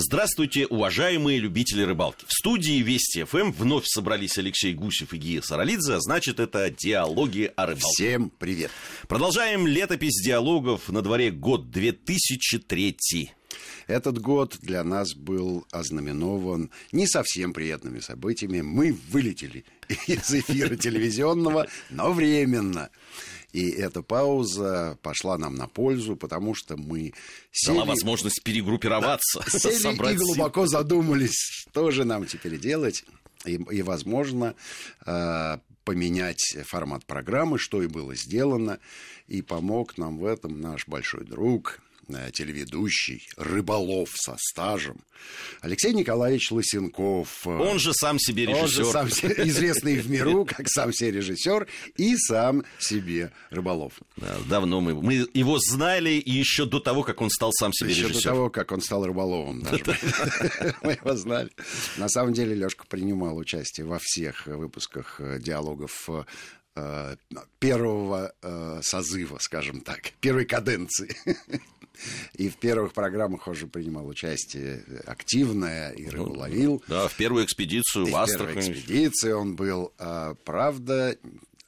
Здравствуйте, уважаемые любители рыбалки. В студии Вести-ФМ вновь собрались Алексей Гусев и Гия Саралидзе, а значит, это «Диалоги о рыбалке». Всем привет. Продолжаем летопись диалогов. На дворе год 2003. Этот год для нас был ознаменован не совсем приятными событиями. Мы вылетели из эфира телевизионного, но временно. И эта пауза пошла нам на пользу, потому что мы сели... Дала возможность перегруппироваться. Да, сели и глубоко задумались, что же нам теперь делать. И возможно, поменять формат программы, что и было сделано. И помог нам в этом наш большой друг... телеведущий, рыболов со стажем Алексей Николаевич Лысенков. Он же сам себе режиссер. Известный в миру как сам себе режиссер и сам себе рыболов. Да, давно мы его знали еще до того, как он стал сам себе режиссером. Еще до того, как он стал рыболовом даже. Мы его знали. На самом деле Лёшка принимал участие во всех выпусках диалогов первого созыва, скажем так, первой каденции. И в первых программах уже принимал участие активное и рыболовил. Да, в первую экспедицию в Астрахань. В первой экспедиции он был, правда,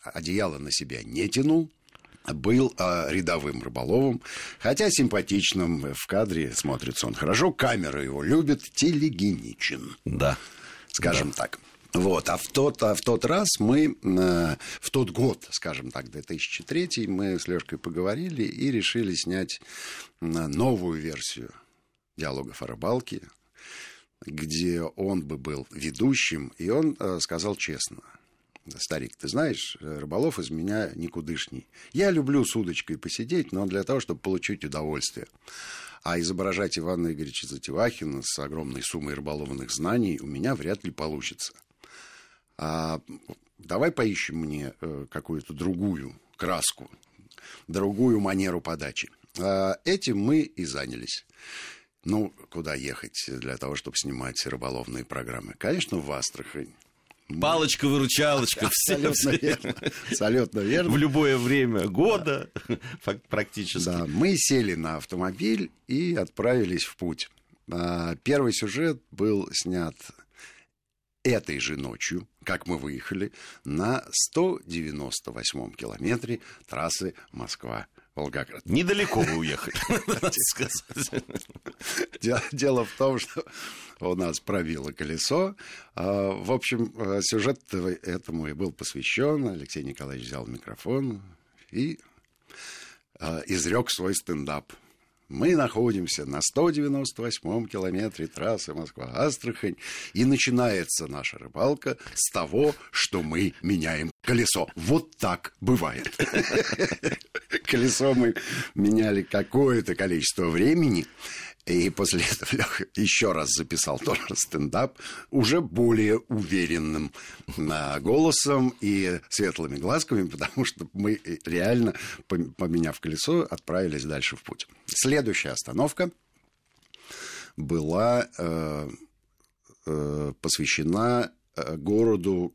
одеяло на себя не тянул. Был рядовым рыболовом, хотя симпатичным в кадре смотрится он хорошо. Камера его любит, телегеничен. Да. Скажем так. Вот, в тот год, скажем так, 2003, мы с Лёшкой поговорили и решили снять новую версию «Диалогов о рыбалке», где он бы был ведущим, и он сказал честно: «Старик, ты знаешь, рыболов из меня никудышний. Я люблю с удочкой посидеть, но для того, чтобы получить удовольствие. А изображать Ивана Игоревича Затевахина с огромной суммой рыболовных знаний у меня вряд ли получится». Давай поищем мне какую-то другую краску, другую манеру подачи. Этим мы и занялись. Ну, куда ехать для того, чтобы снимать рыболовные программы? Конечно, в Астрахань. Палочка-выручалочка. Абсолютно верно. Абсолютно верно. В любое время года, да. Практически. Да, мы сели на автомобиль и отправились в путь. Первый сюжет был снят... этой же ночью, как мы выехали, на 198-м километре трассы Москва-Волгоград. Недалеко вы уехали, надо сказать. Дело в том, что у нас пробило колесо. В общем, сюжет этому и был посвящен. Алексей Николаевич взял микрофон и изрек свой стендап. Мы находимся на 198-м километре трассы Москва-Астрахань, и начинается наша рыбалка с того, что мы меняем колесо. Вот так бывает. Колесо мы меняли какое-то количество времени, и после этого Лёха еще раз записал тоже стендап уже более уверенным голосом и светлыми глазками, потому что мы реально, поменяв колесо, отправились дальше в путь. Следующая остановка была посвящена городу,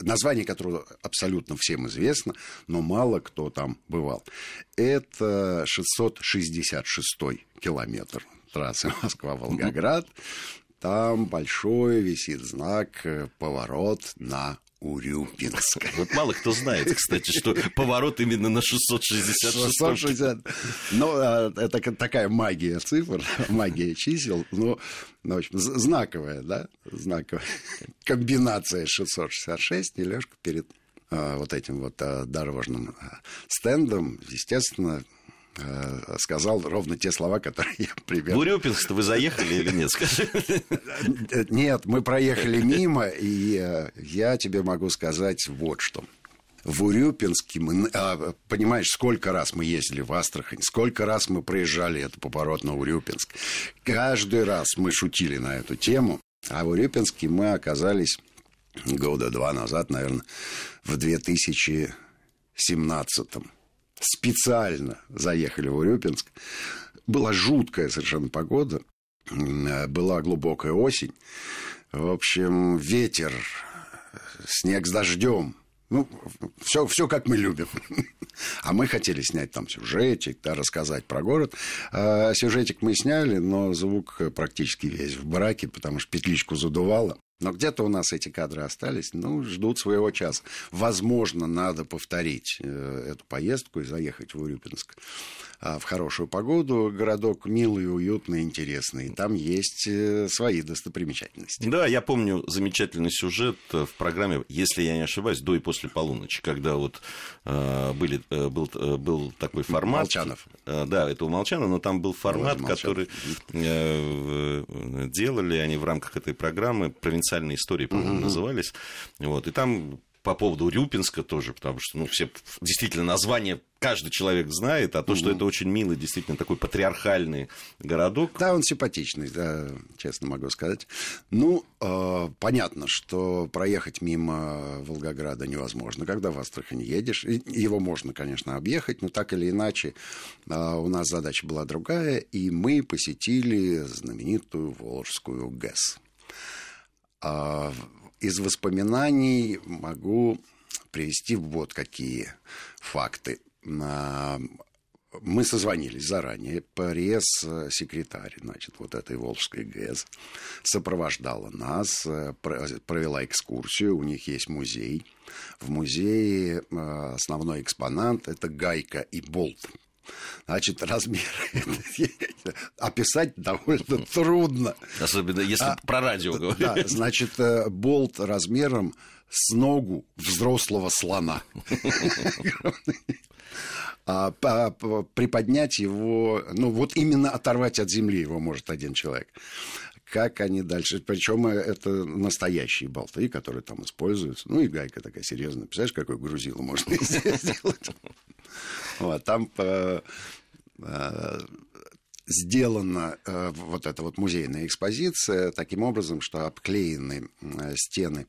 название которого абсолютно всем известно, но мало кто там бывал. Это 666-й километр трассы Москва-Волгоград. Там большой висит знак «Поворот на Урюпинск». Вот мало кто знает, кстати, что поворот именно на 666. Ну, это такая магия цифр, магия чисел. Ну, в общем, знаковая, да? Знаковая комбинация 666. И Лёшка перед вот этим вот дорожным стендом, естественно, сказал ровно те слова, которые я привел. В Урюпинск-то вы заехали или нет, скажи? Нет, мы проехали мимо, и я тебе могу сказать вот что. В Урюпинске, понимаешь, сколько раз мы ездили в Астрахань, сколько раз мы проезжали этот поворот на Урюпинск. Каждый раз мы шутили на эту тему, а в Урюпинске мы оказались года два назад, наверное, в 2017-м. Специально заехали в Урюпинск. Была жуткая совершенно погода. Была глубокая осень. В общем, ветер, снег с дождем. Ну, все как мы любим. А мы хотели снять там сюжетик, да, рассказать про город. А сюжетик мы сняли, но звук практически весь в браке, потому что петличку задувало. Но где-то у нас эти кадры остались, ну, ждут своего часа. Возможно, надо повторить эту поездку и заехать в Урюпинск в хорошую погоду. Городок милый, уютный, интересный. Там есть свои достопримечательности. Да, я помню замечательный сюжет в программе, если я не ошибаюсь, «До и после полуночи», когда вот был такой формат. Молчанов. Да, это у Молчанова, но там был формат, который делали они в рамках этой программы, провинциальные истории, по-моему, назывались. Вот. И там по поводу Урюпинска тоже, потому что, ну, все действительно название каждый человек знает, а то, что это очень милый, действительно, такой патриархальный городок. Да, он симпатичный, да, честно могу сказать. Ну, понятно, что проехать мимо Волгограда невозможно, когда в Астрахань едешь. Его можно, конечно, объехать, но так или иначе у нас задача была другая, и мы посетили знаменитую Волжскую ГЭС. Из воспоминаний могу привести вот какие факты. Мы созвонились заранее. Пресс-секретарь, значит, вот этой Волжской ГЭС сопровождала нас, провела экскурсию. У них есть музей. В музее основной экспонат – это гайка и болт. Значит, размеры описать довольно трудно. Особенно, если про радио говорить. Да, значит, болт размером с ногу взрослого слона. Приподнять его, ну, вот именно оторвать от земли его может один человек. Как они дальше... Причем это настоящие болты, которые там используются. Ну, и гайка такая серьезная. Представляешь, какой грузило можно сделать? Вот, там сделана вот эта вот музейная экспозиция таким образом, что обклеены стены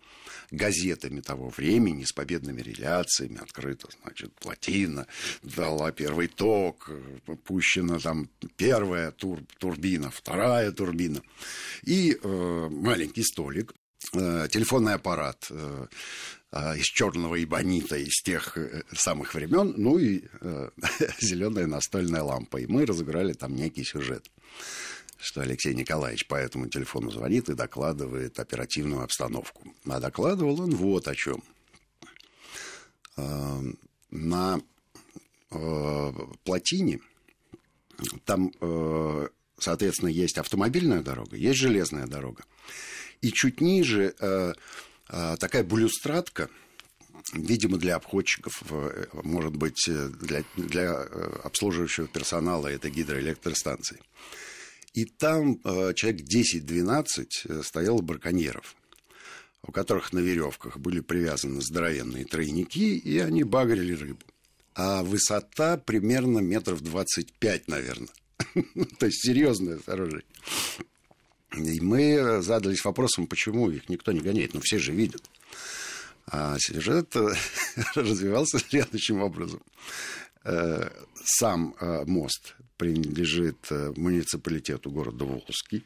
газетами того времени с победными реляциями. Открыта, значит, плотина, дала первый ток, пущена там первая турбина, вторая турбина. И маленький столик, телефонный аппарат из черного эбонита, из тех самых времен, ну и зеленая настольная лампа. И мы разыграли там некий сюжет, что Алексей Николаевич по этому телефону звонит и докладывает оперативную обстановку. А докладывал он вот о чем. На плотине там, соответственно, есть автомобильная дорога, есть железная дорога. И чуть ниже такая балюстрадка, видимо, для обходчиков, может быть, для обслуживающего персонала этой гидроэлектростанции. И там человек 10-12 стояло браконьеров, у которых на веревках были привязаны здоровенные тройники, и они багрили рыбу. А высота примерно 25 метров, наверное. То есть серьезное оружие. И мы задались вопросом, почему их никто не гоняет, но все же видят. А сюжет развивался следующим образом. Сам мост принадлежит муниципалитету города Волжский.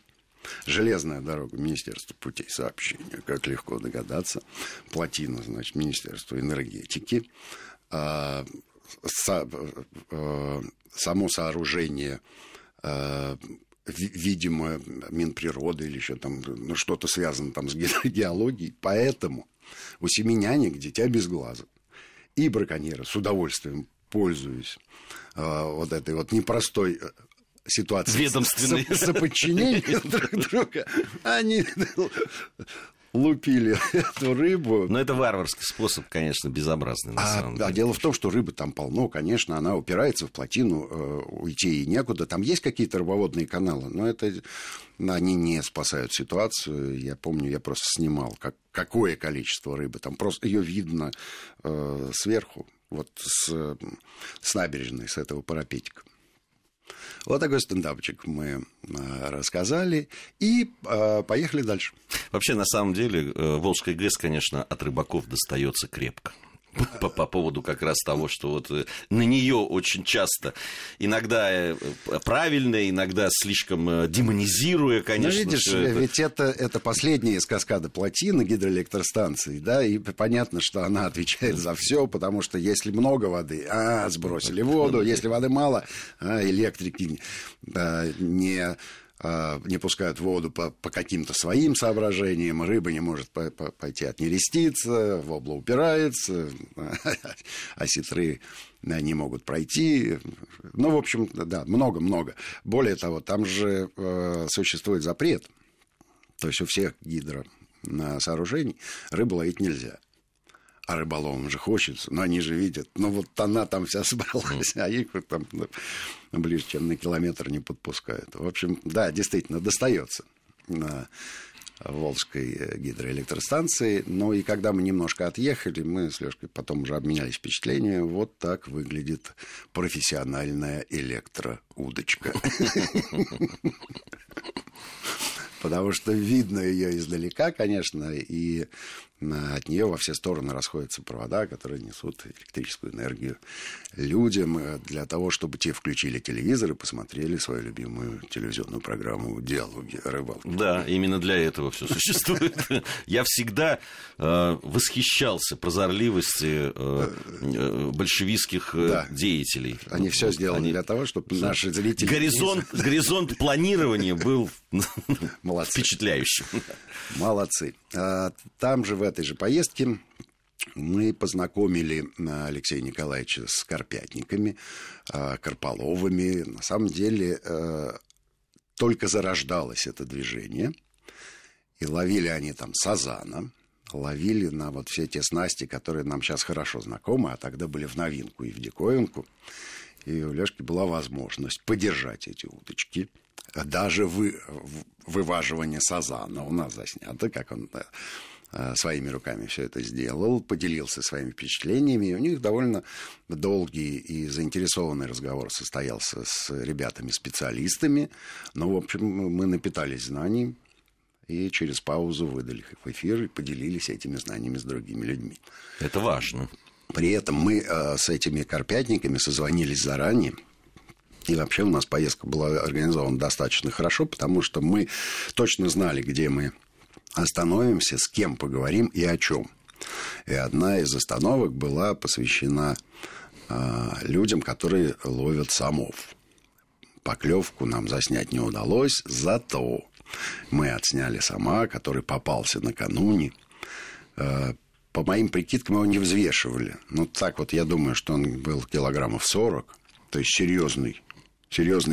Железная дорога — Министерству путей сообщения, как легко догадаться. Плотина, значит, Министерству энергетики. Само сооружение... видимо, Минприроды или еще там, ну, что-то связано там с геологией. Поэтому у семеняник дитя без глаза. И браконьеры, с удовольствием пользуясь вот этой вот непростой ситуацией соподчинения друг друга, они лупили эту рыбу. Но это варварский способ, конечно, безобразный, на самом деле. Да, дело в том, что рыбы там полно, конечно, она упирается в плотину, уйти ей некуда. Там есть какие-то рыбоводные каналы, но это они не спасают ситуацию. Я помню, я просто снимал, какое количество рыбы. Там просто ее видно сверху, вот с набережной, с этого парапетика. Вот такой стендапчик мы рассказали и поехали дальше. Вообще, на самом деле, Волжская ГЭС, конечно, от рыбаков достается крепко. по поводу как раз того, что вот на нее очень часто, иногда правильно, иногда слишком демонизируя, конечно. Ну, видишь, ведь это последняя из каскада плотины гидроэлектростанции, да, и понятно, что она отвечает за все, потому что если много воды, сбросили воду, если воды мало, электрики не пускают воду по каким-то своим соображениям, рыба не может пойти отнереститься, вобла упирается, осетры не могут пройти. Ну, в общем, да, много-много. Более того, там же существует запрет, то есть у всех гидросооружений рыбу ловить нельзя. А рыболовам же хочется, но они же видят. Ну, вот она там вся собралась, а их там ближе, чем на километр не подпускают. В общем, да, действительно, достается на Волжской гидроэлектростанции. Ну, и когда мы немножко отъехали, мы с Лёшкой потом уже обменялись впечатлениями. Вот так выглядит профессиональная электроудочка. Потому что видно ее издалека, конечно, и от нее во все стороны расходятся провода, которые несут электрическую энергию людям для того, чтобы те включили телевизор и посмотрели свою любимую телевизионную программу «Диалоги о рыбалке». Да, именно для этого все существует. Я всегда восхищался прозорливости большевистских деятелей. Они все сделали для того, чтобы наши зрители... Горизонт планирования был впечатляющим. Молодцы. Там же, в этой же поездке, мы познакомили Алексея Николаевича с карпятниками, карполовами. На самом деле, только зарождалось это движение. И ловили они там сазана, ловили на вот все те снасти, которые нам сейчас хорошо знакомы, а тогда были в новинку и в диковинку. И у Лёшки была возможность подержать эти удочки. Даже вываживание сазана у нас заснято, как он своими руками все это сделал, поделился своими впечатлениями. И у них довольно долгий и заинтересованный разговор состоялся с ребятами-специалистами. Ну, в общем, мы напитались знаний и через паузу выдали их в эфир и поделились этими знаниями с другими людьми. Это важно. При этом мы с этими карпятниками созвонились заранее. И вообще у нас поездка была организована достаточно хорошо, потому что мы точно знали, где мы остановимся, с кем поговорим и о чем. И одна из остановок была посвящена людям, которые ловят самов. Поклевку нам заснять не удалось, зато мы отсняли сама, который попался накануне. По моим прикидкам, его не взвешивали. Ну, так вот, я думаю, что он был килограммов 40, то есть серьезный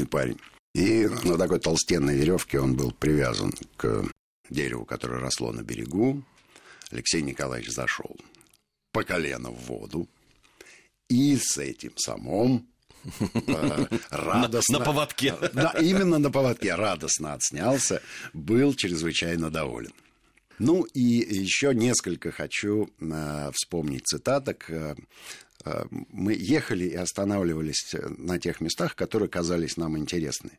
парень. И на такой толстенной веревке он был привязан к дереву, которое росло на берегу. Алексей Николаевич зашел по колено в воду. И с этим самым радостно... На поводке. Да, именно на поводке. Радостно отснялся. Был чрезвычайно доволен. Ну и еще несколько хочу вспомнить цитаток. Мы ехали и останавливались на тех местах, которые казались нам интересны.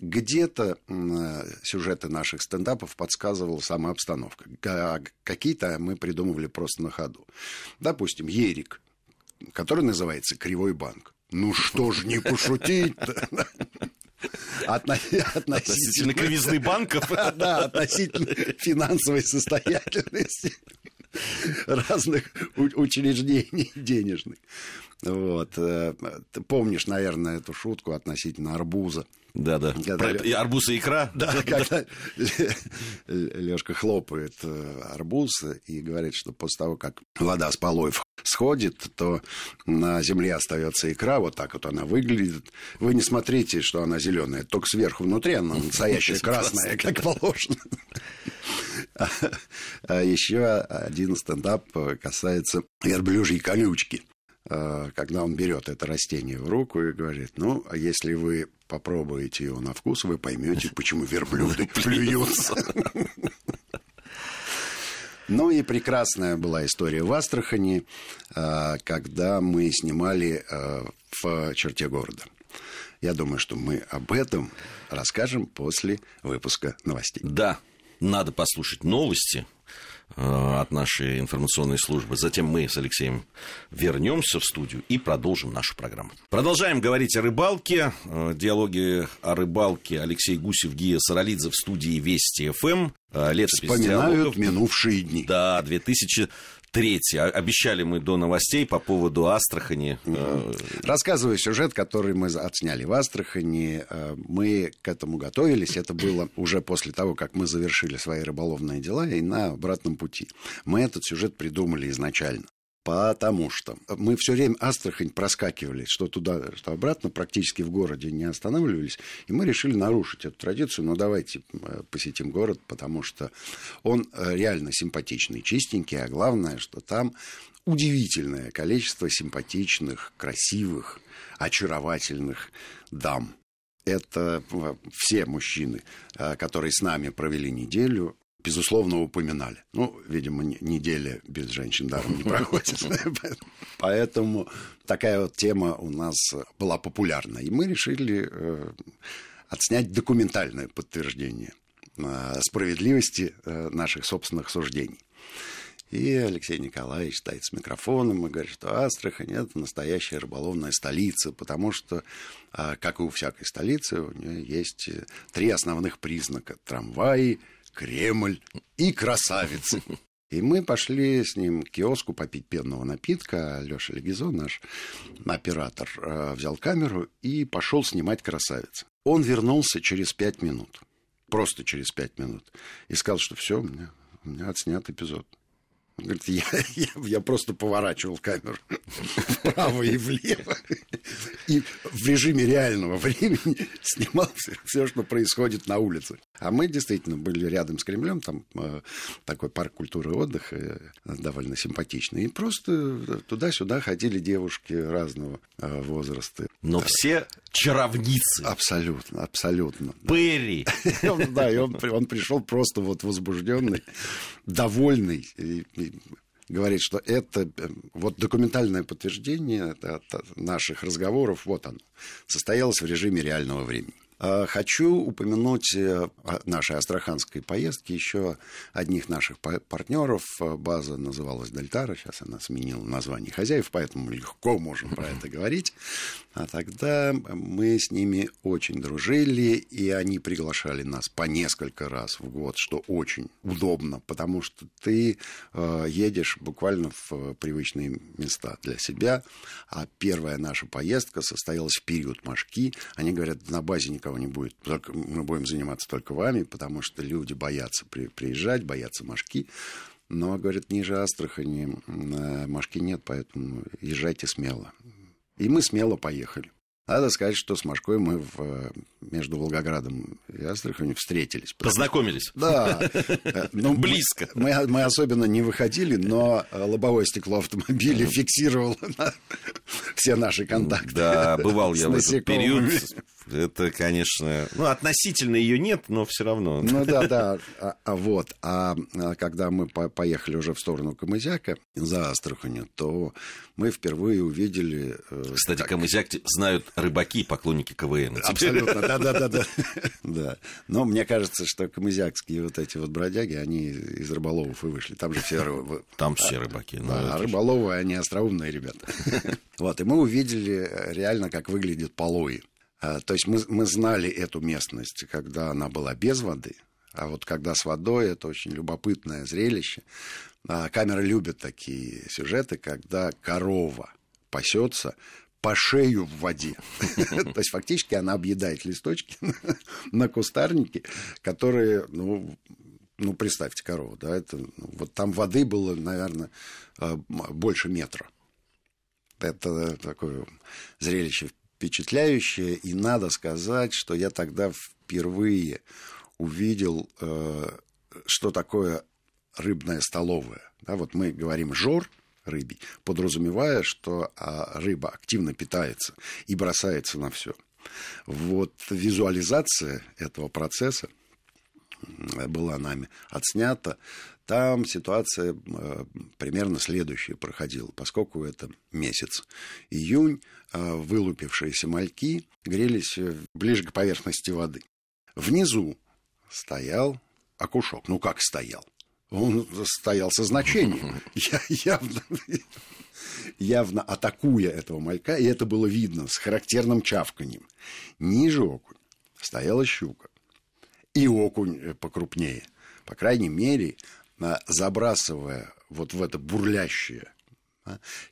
Где-то сюжеты наших стендапов подсказывала сама обстановка. Какие-то мы придумывали просто на ходу. Допустим, Ерик, который называется «Кривой банк». Ну что ж не пошутить-то? Относительно кривизны банков? Да, относительно финансовой состоятельности разных учреждений денежных. Вот. Ты помнишь, наверное, эту шутку относительно арбуза. Да-да. Арбуз и икра. Да, когда Лёшка хлопает арбуз и говорит, что после того, как вода с полоев сходит, то на земле остается икра. Вот так вот она выглядит. Вы не смотрите, что она зеленая, только сверху внутри она настоящая красная, как положено. А еще один стендап касается верблюжьей колючки. Когда он берет это растение в руку и говорит: ну, если вы попробуете его на вкус, вы поймете, почему верблюды плюются. Ну и прекрасная была история в Астрахани, когда мы снимали в черте города. Я думаю, что мы об этом расскажем после выпуска новостей. Да. надо послушать новости от нашей информационной службы. Затем мы с Алексеем вернемся в студию и продолжим нашу программу. Продолжаем говорить о рыбалке. Диалоги о рыбалке. Алексей Гусев, Гия Саралидзе в студии Вести-ФМ. Летопись вспоминают диалогов. Минувшие дни. Да, 2003. Обещали мы до новостей по поводу Астрахани. Рассказываю сюжет, который мы отсняли в Астрахани. Мы к этому готовились. Это было уже после того, как мы завершили свои рыболовные дела и на обратном пути. Мы этот сюжет придумали изначально. Потому что мы все время Астрахань проскакивали, что туда, что обратно, практически в городе не останавливались. И мы решили нарушить эту традицию. Но давайте посетим город, потому что он реально симпатичный, чистенький. А главное, что там удивительное количество симпатичных, красивых, очаровательных дам. Это все мужчины, которые с нами провели неделю, безусловно, упоминали. Ну, видимо, неделя без женщин даром не проходит. Поэтому такая вот тема у нас была популярна. И мы решили отснять документальное подтверждение справедливости наших собственных суждений. И Алексей Николаевич стоит с микрофоном и говорит, что Астрахань – это настоящая рыболовная столица, потому что, как и у всякой столицы, у нее есть три основных признака – трамваи, Кремль и красавицы. И мы пошли с ним к киоску попить пенного напитка. Леша Легизон, наш оператор, взял камеру и пошел снимать красавиц. Он вернулся через 5 минут. Просто через 5 минут. И сказал, что все, у меня отснят эпизод. Он говорит, я просто поворачивал камеру вправо и влево. И в режиме реального времени снимал все, что происходит на улице. А мы действительно были рядом с Кремлем. Там такой парк культуры и отдыха, довольно симпатичный. И просто туда-сюда ходили девушки разного возраста. Но все чаровницы. Абсолютно, абсолютно. Перри. Да, и он пришел просто вот возбужденный, довольный. Говорит, что это вот документальное подтверждение от наших разговоров, вот оно, состоялось в режиме реального времени. Хочу упомянуть о нашей астраханской поездке еще одних наших партнеров. База называлась Дельтара, сейчас она сменила название хозяев, поэтому легко можем про это говорить. А тогда мы с ними очень дружили, и они приглашали нас по несколько раз в год, что очень удобно, потому что ты едешь буквально в привычные места для себя. А первая наша поездка состоялась в период мошки. Они говорят, на базе никого не будет, мы будем заниматься только вами, потому что люди боятся приезжать, боятся мошки. Но, говорят, ниже Астрахани мошки нет, поэтому езжайте смело. И мы смело поехали. Надо сказать, что с мошкой мы между Волгоградом и Астраханью встретились. Познакомились. Да. Близко. Мы особенно не выходили, но лобовое стекло автомобиля фиксировало все наши контакты. Да, бывал я в этот период. Это, конечно... Ну, относительно ее нет, но все равно. Ну, да. Вот. А когда мы поехали уже в сторону Камызяка, за Астраханью, то мы впервые увидели... Кстати, Камызяк знают... рыбаки, поклонники КВН. Абсолютно, да. Но мне кажется, что камызякские вот эти вот бродяги, они из рыболовов и вышли. Там же все рыбаки. Там все рыбаки. А рыболовы, они остроумные ребята. Вот, и мы увидели реально, как выглядят полои. То есть мы знали эту местность, когда она была без воды, а вот когда с водой, это очень любопытное зрелище. Камера любит такие сюжеты, когда корова пасется по шею в воде. То есть, фактически, она объедает листочки на кустарнике, которые, ну, представьте, корову, да, это, вот там воды было, наверное, больше метра. Это такое зрелище впечатляющее, и надо сказать, что я тогда впервые увидел, что такое рыбная столовая. Да, вот мы говорим «жор», рыбий, подразумевая, что рыба активно питается и бросается на все. Вот визуализация этого процесса была нами отснята. Там ситуация примерно следующая проходила, поскольку это месяц июнь, вылупившиеся мальки грелись ближе к поверхности воды. Внизу стоял окушок. Ну, как стоял? Он стоял со значением. Явно атакуя этого малька, и это было видно с характерным чавканием. Ниже окунь стояла щука. И окунь покрупнее. По крайней мере, забрасывая вот в это бурлящее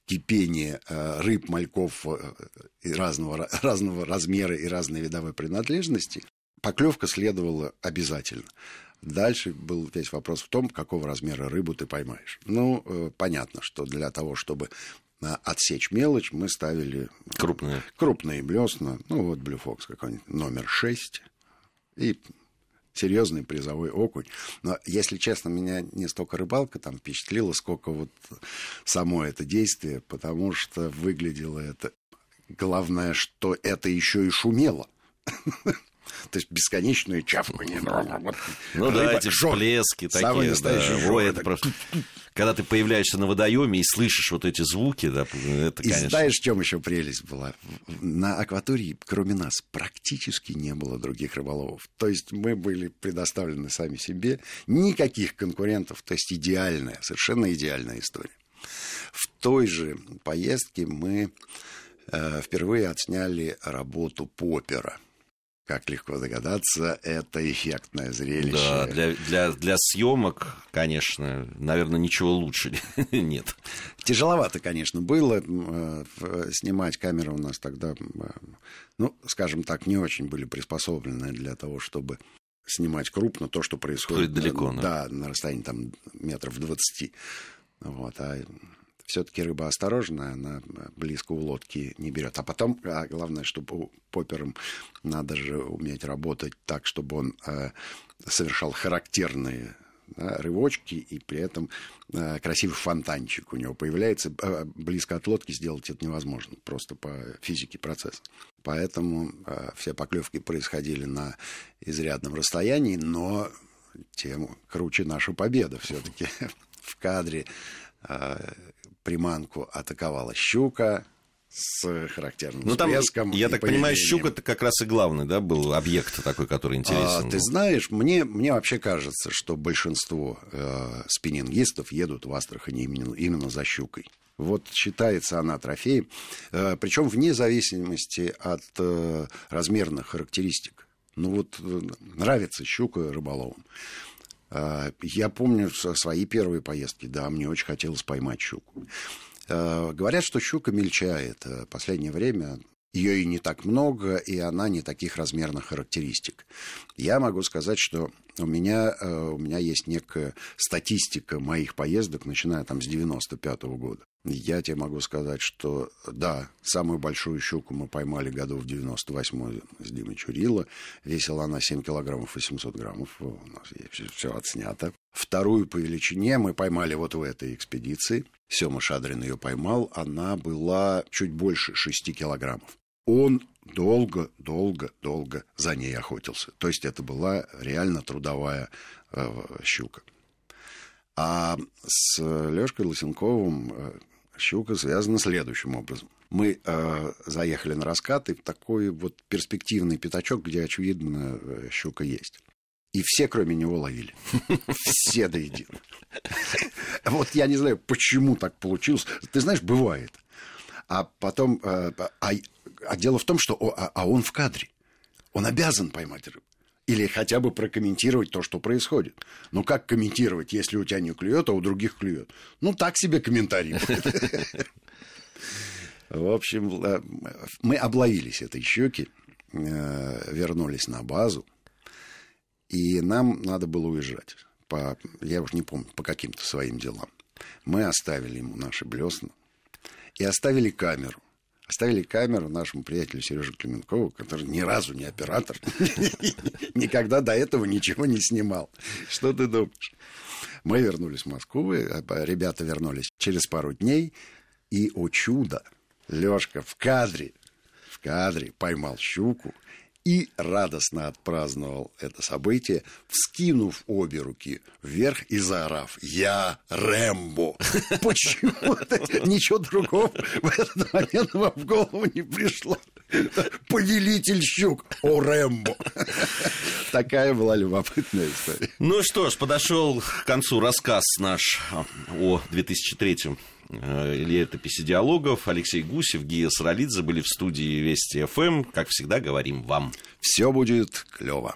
кипение рыб, мальков разного размера и разной видовой принадлежности, поклевка следовала обязательно. Дальше был весь вопрос в том, какого размера рыбу ты поймаешь. Ну, понятно, что для того, чтобы отсечь мелочь, мы ставили крупные блесна. Ну, вот Blue Fox какой-нибудь номер 6 и серьезный призовой окунь. Но, если честно, меня не столько рыбалка там впечатлила, сколько вот само это действие, потому что выглядело это... Главное, что это еще и шумело. То есть бесконечное чавканье. Ну да, эти всплески такие. Когда ты появляешься на водоеме и слышишь вот эти звуки, да, это, конечно... И знаешь, в чем еще прелесть была? На акватории, кроме нас, практически не было других рыболовов. То есть мы были предоставлены сами себе, никаких конкурентов. То есть идеальная, совершенно идеальная история. В той же поездке мы впервые отсняли работу поппера. Как легко догадаться, это эффектное зрелище. Да, для съемок, конечно, наверное, ничего лучше нет. Тяжеловато, конечно, было. Снимать камеры у нас тогда, ну, скажем так, не очень были приспособлены для того, чтобы снимать крупно то, что происходит далеко, да, на расстоянии там, метров 20. Вот, все-таки рыба осторожная, она близко у лодки не берет. А потом, главное, что поппером надо же уметь работать так, чтобы он совершал характерные рывочки, и при этом красивый фонтанчик у него появляется. Близко от лодки сделать это невозможно, просто по физике процесса. Поэтому все поклевки происходили на изрядном расстоянии, но тем круче наша победа все-таки. В кадре приманку атаковала щука с характерным всплеском. Я так понимаю, щука-то как раз и главный, да, был объект такой, который интересен. Ты знаешь, мне вообще кажется, что большинство спиннингистов едут в Астрахань именно за щукой. Вот считается она трофеем, причем вне зависимости от размерных характеристик. Ну вот нравится щука рыболовам. Я помню свои первые поездки, да, мне очень хотелось поймать щуку. Говорят, что щука мельчает. В последнее время ее и не так много, и она не таких размерных характеристик. Я могу сказать, что у меня есть некая статистика моих поездок, начиная там с 95-го года. Я тебе могу сказать, что да, самую большую щуку мы поймали году в 98-м с Димой Чурило. Весила она 7 килограммов 800 граммов. У нас все отснято. Вторую по величине мы поймали вот в этой экспедиции. Сема Шадрин ее поймал. Она была чуть больше 6 килограммов. Он долго за ней охотился. То есть это была реально трудовая щука. А с Лёшкой Лысенковым щука связана следующим образом. Мы заехали на раскат, и такой вот перспективный пятачок, где, очевидно, щука есть. И все, кроме него, ловили. Все до единого. Вот я не знаю, почему так получилось. Ты знаешь, бывает. А потом... А дело в том, что он в кадре. Он обязан поймать рыбу. Или хотя бы прокомментировать то, что происходит. Но как комментировать, если у тебя не клюет, а у других клюет? Ну, так себе комментарий. В общем, мы обловились этой щуки, вернулись на базу, и нам надо было уезжать. Я уж не помню, по каким-то своим делам. Мы оставили ему наши блесна и оставили камеру. Оставили камеру нашему приятелю Сереже Клименкову, который ни разу не оператор, никогда до этого ничего не снимал. Что ты думаешь? Мы вернулись в Москву, ребята вернулись через пару дней, и, о чудо, Лёшка в кадре поймал щуку и радостно отпраздновал это событие, вскинув обе руки вверх и заорав: «Я Рэмбо!» Почему-то ничего другого в этот момент вам в голову не пришло. Повелитель щук, о Рэмбо! такая была любопытная история. Ну что ж, подошел к концу рассказ наш о 2003-м летописи диалогов. Алексей Гусев, Гия Саралидзе были в студии Вести-ФМ. Как всегда, говорим вам: все будет клево.